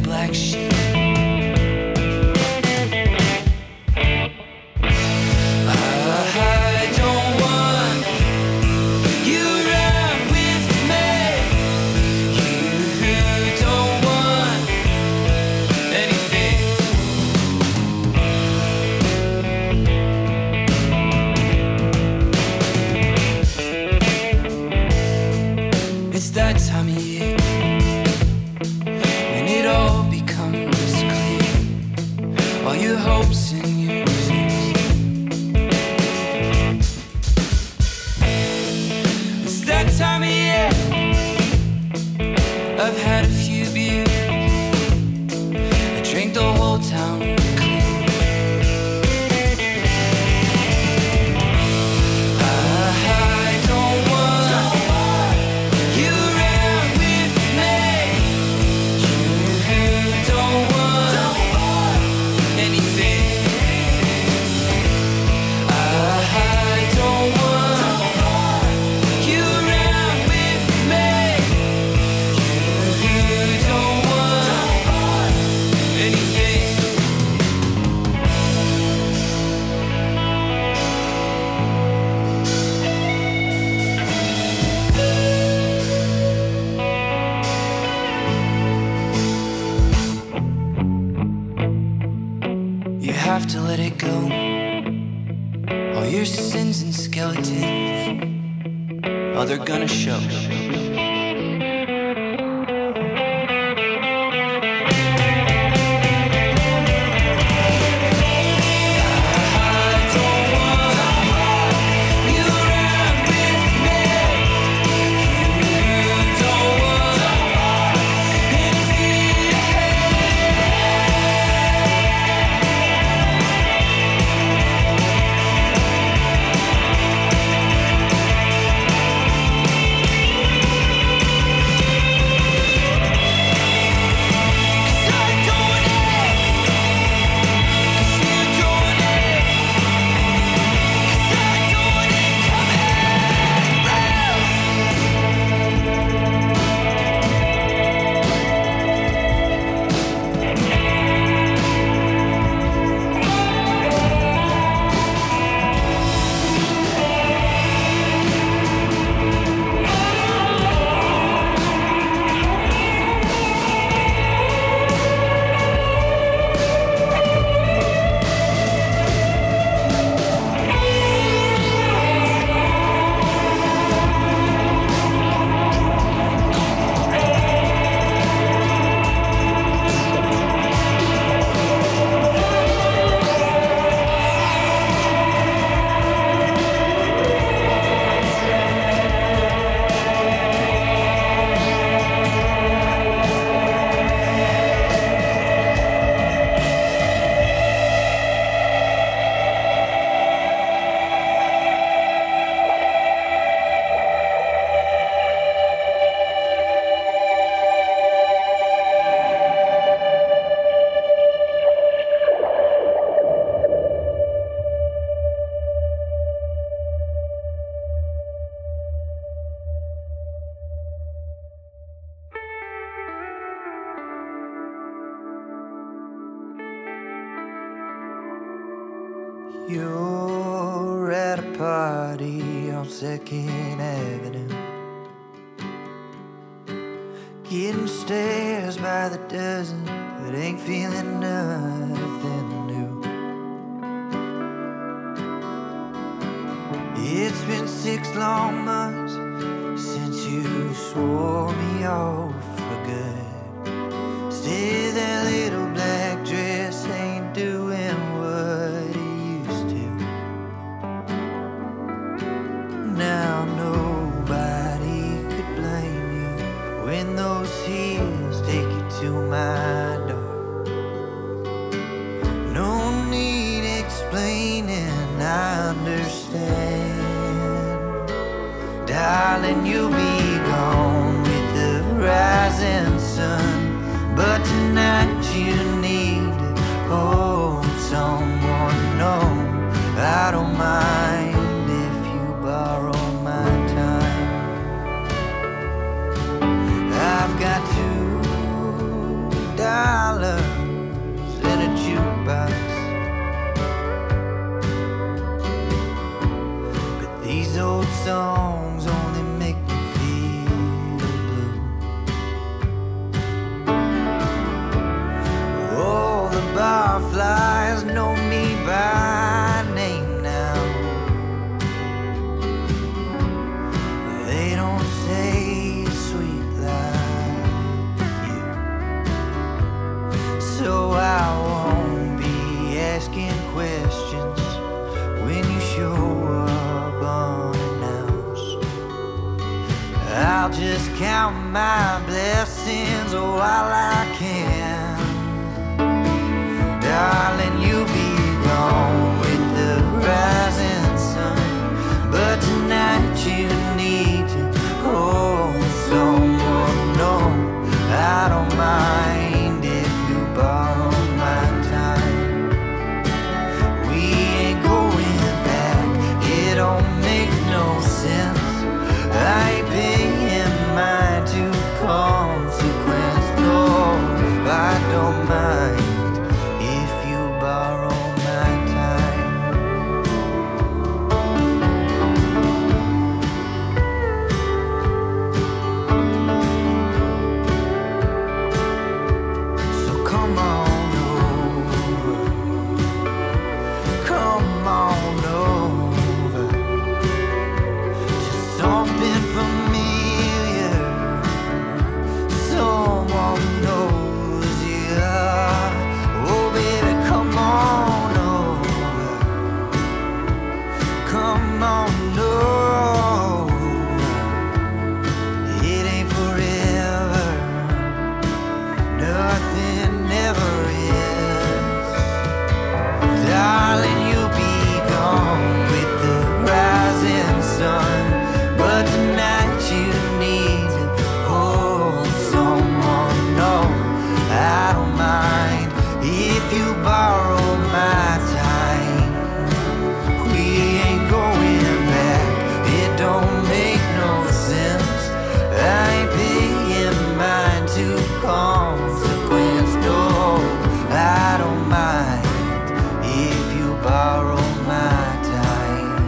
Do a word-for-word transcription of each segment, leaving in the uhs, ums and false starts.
black sheep. I don't want you around with me. You don't want anything. It's that time of year. All your hopes and your dreams. It's that time of year. I've had a few beers. I drank the whole town clean. I don't want you around with me. You don't want have to let it go. All your sins and skeletons, oh, they're gonna show. You're at a party on Second Avenue, getting stares by the dozen, but ain't feeling nothing new. It's been six long months since you swore me off for good. Still that little black dress ain't doing what now. Nobody could blame you when those heels take you to my door. No need explaining, I understand. Darling, you'll be gone with the rising sun, but tonight you need to hold someone. No, I don't mind. I've got to die. count my blessings while I can. Darling, you'll be gone with the rising sun, but tonight you need to hold someone. No, I don't mind if you borrow my time. We ain't going back, it don't make no sense. I ain't paying mind to consequence. No, I don't mind if you borrow my time. So come on over, come on over. Something familiar, someone knows you are. Oh baby, come on over, come on over. It ain't forever, nothing ever is. Darling, you'll be gone with the rising sun, but tonight you need to hold someone. No, I don't mind if you borrow my time. We ain't going back, it don't make no sense. I ain't paying mind to consequence. No, I don't mind if you borrow my time.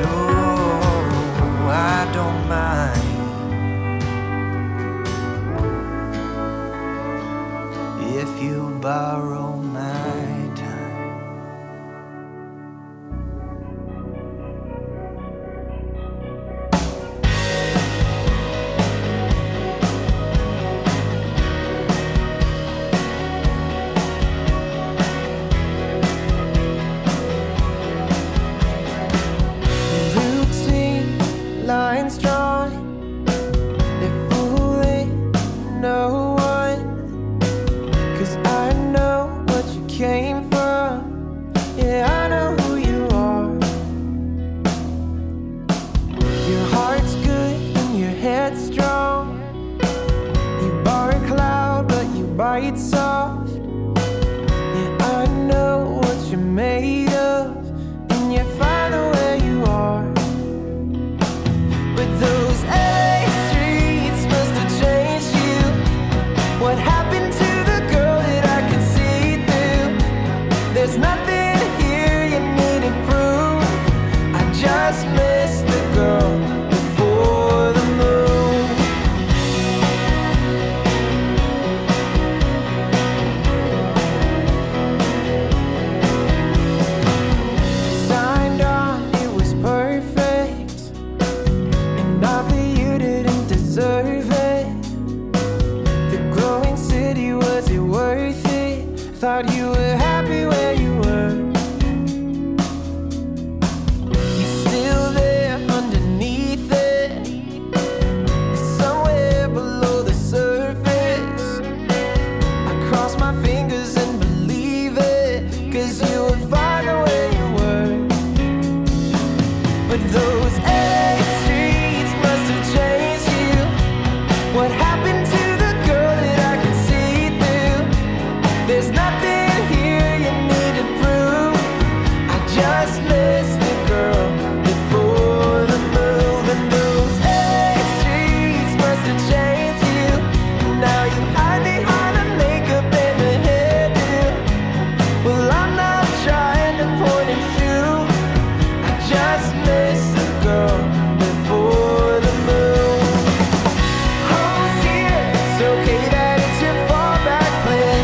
No, I don't mind if you borrow my time. Routine lines drawn, no one, 'cause I know what you came from. Yeah, I know who you are. Your heart's good and your head's strong. You are a cloud, but you bite soft. Yeah, I know what you're made of, and you find a way you are. With those eggs, what happened to the girl that I could see through? There's nothing here you need to prove. I just missed the girl before the moon. Signed on, it was perfect, and I bet you didn't deserve it. Was it worth it? Thought you were happy where you were. You're still there underneath it, somewhere below the surface. I cross my fingers and believe it, 'cause you would find a way you were. But those egg streets must have changed you. What happened to there's nothing here you need to prove. I just missed the girl before the moon. And those egg streets must have changed you. And now you hide behind the makeup and the hairdo. Well, I'm not trying to point at you. I just missed the girl before the moon. Home's here, it's okay that it's your fallback plan.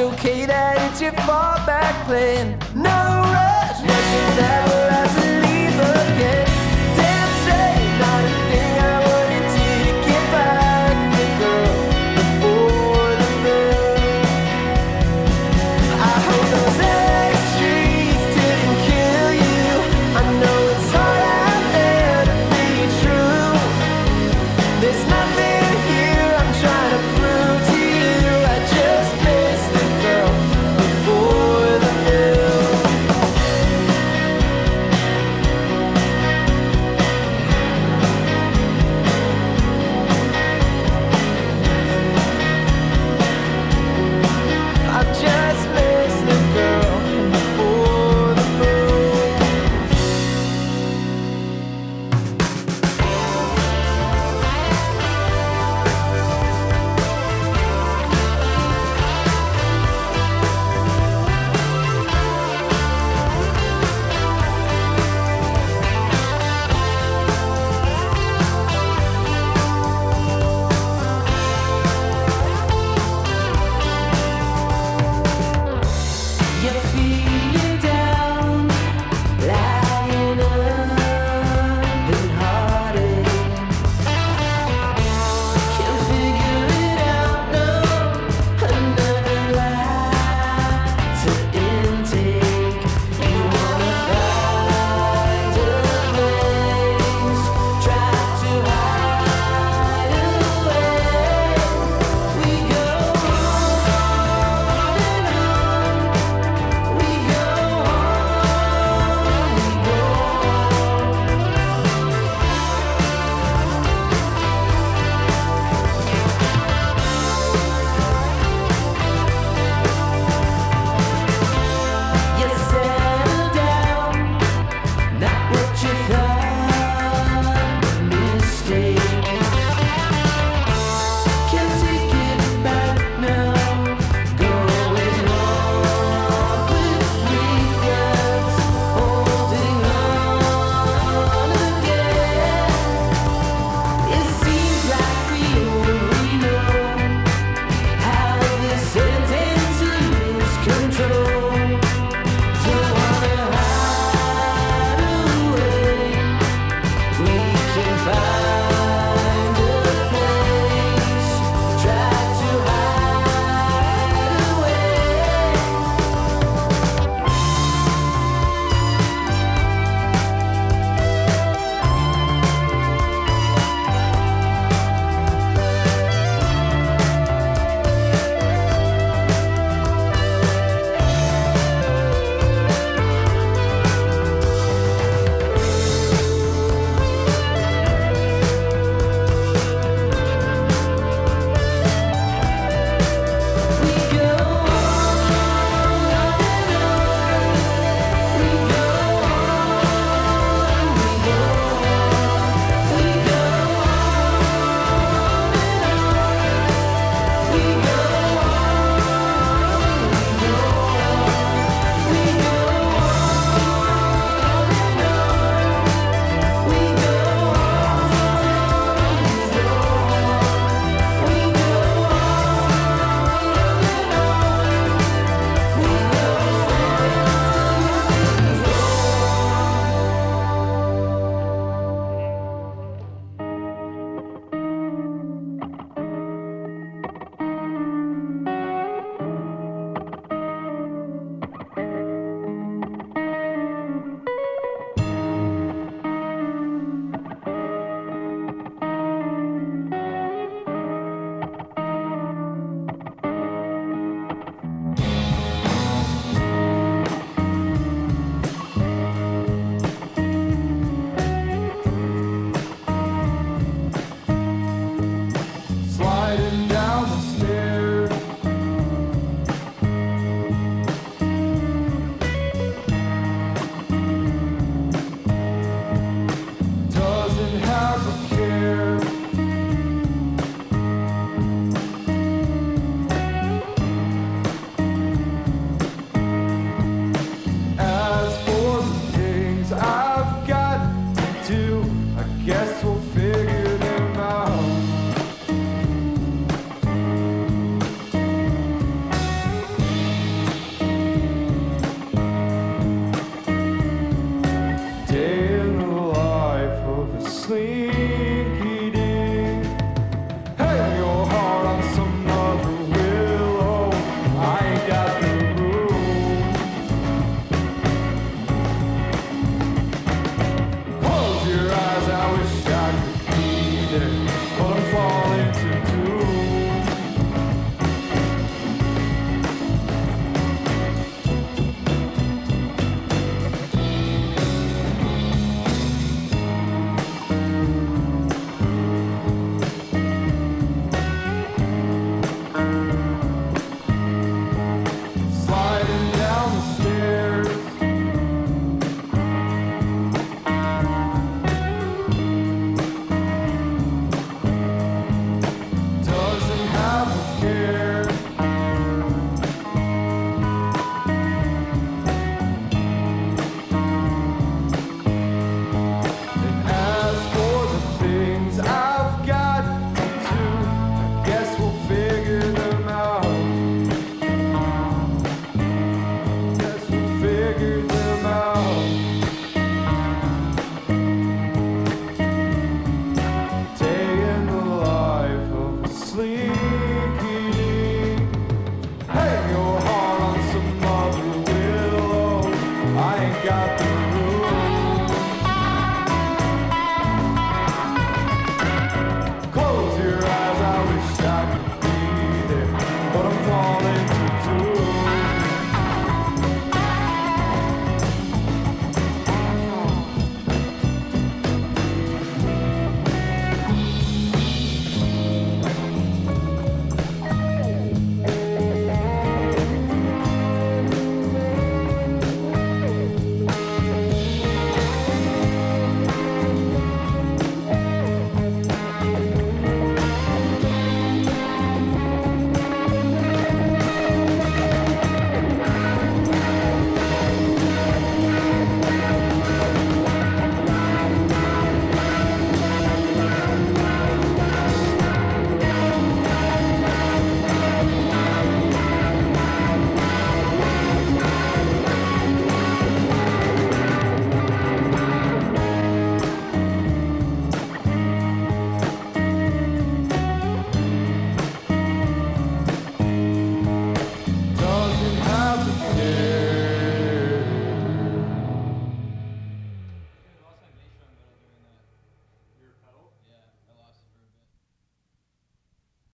It's okay that it's your fallback plan. No rush, but you never